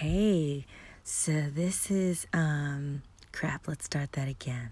Hey, so this is, crap, let's start that again.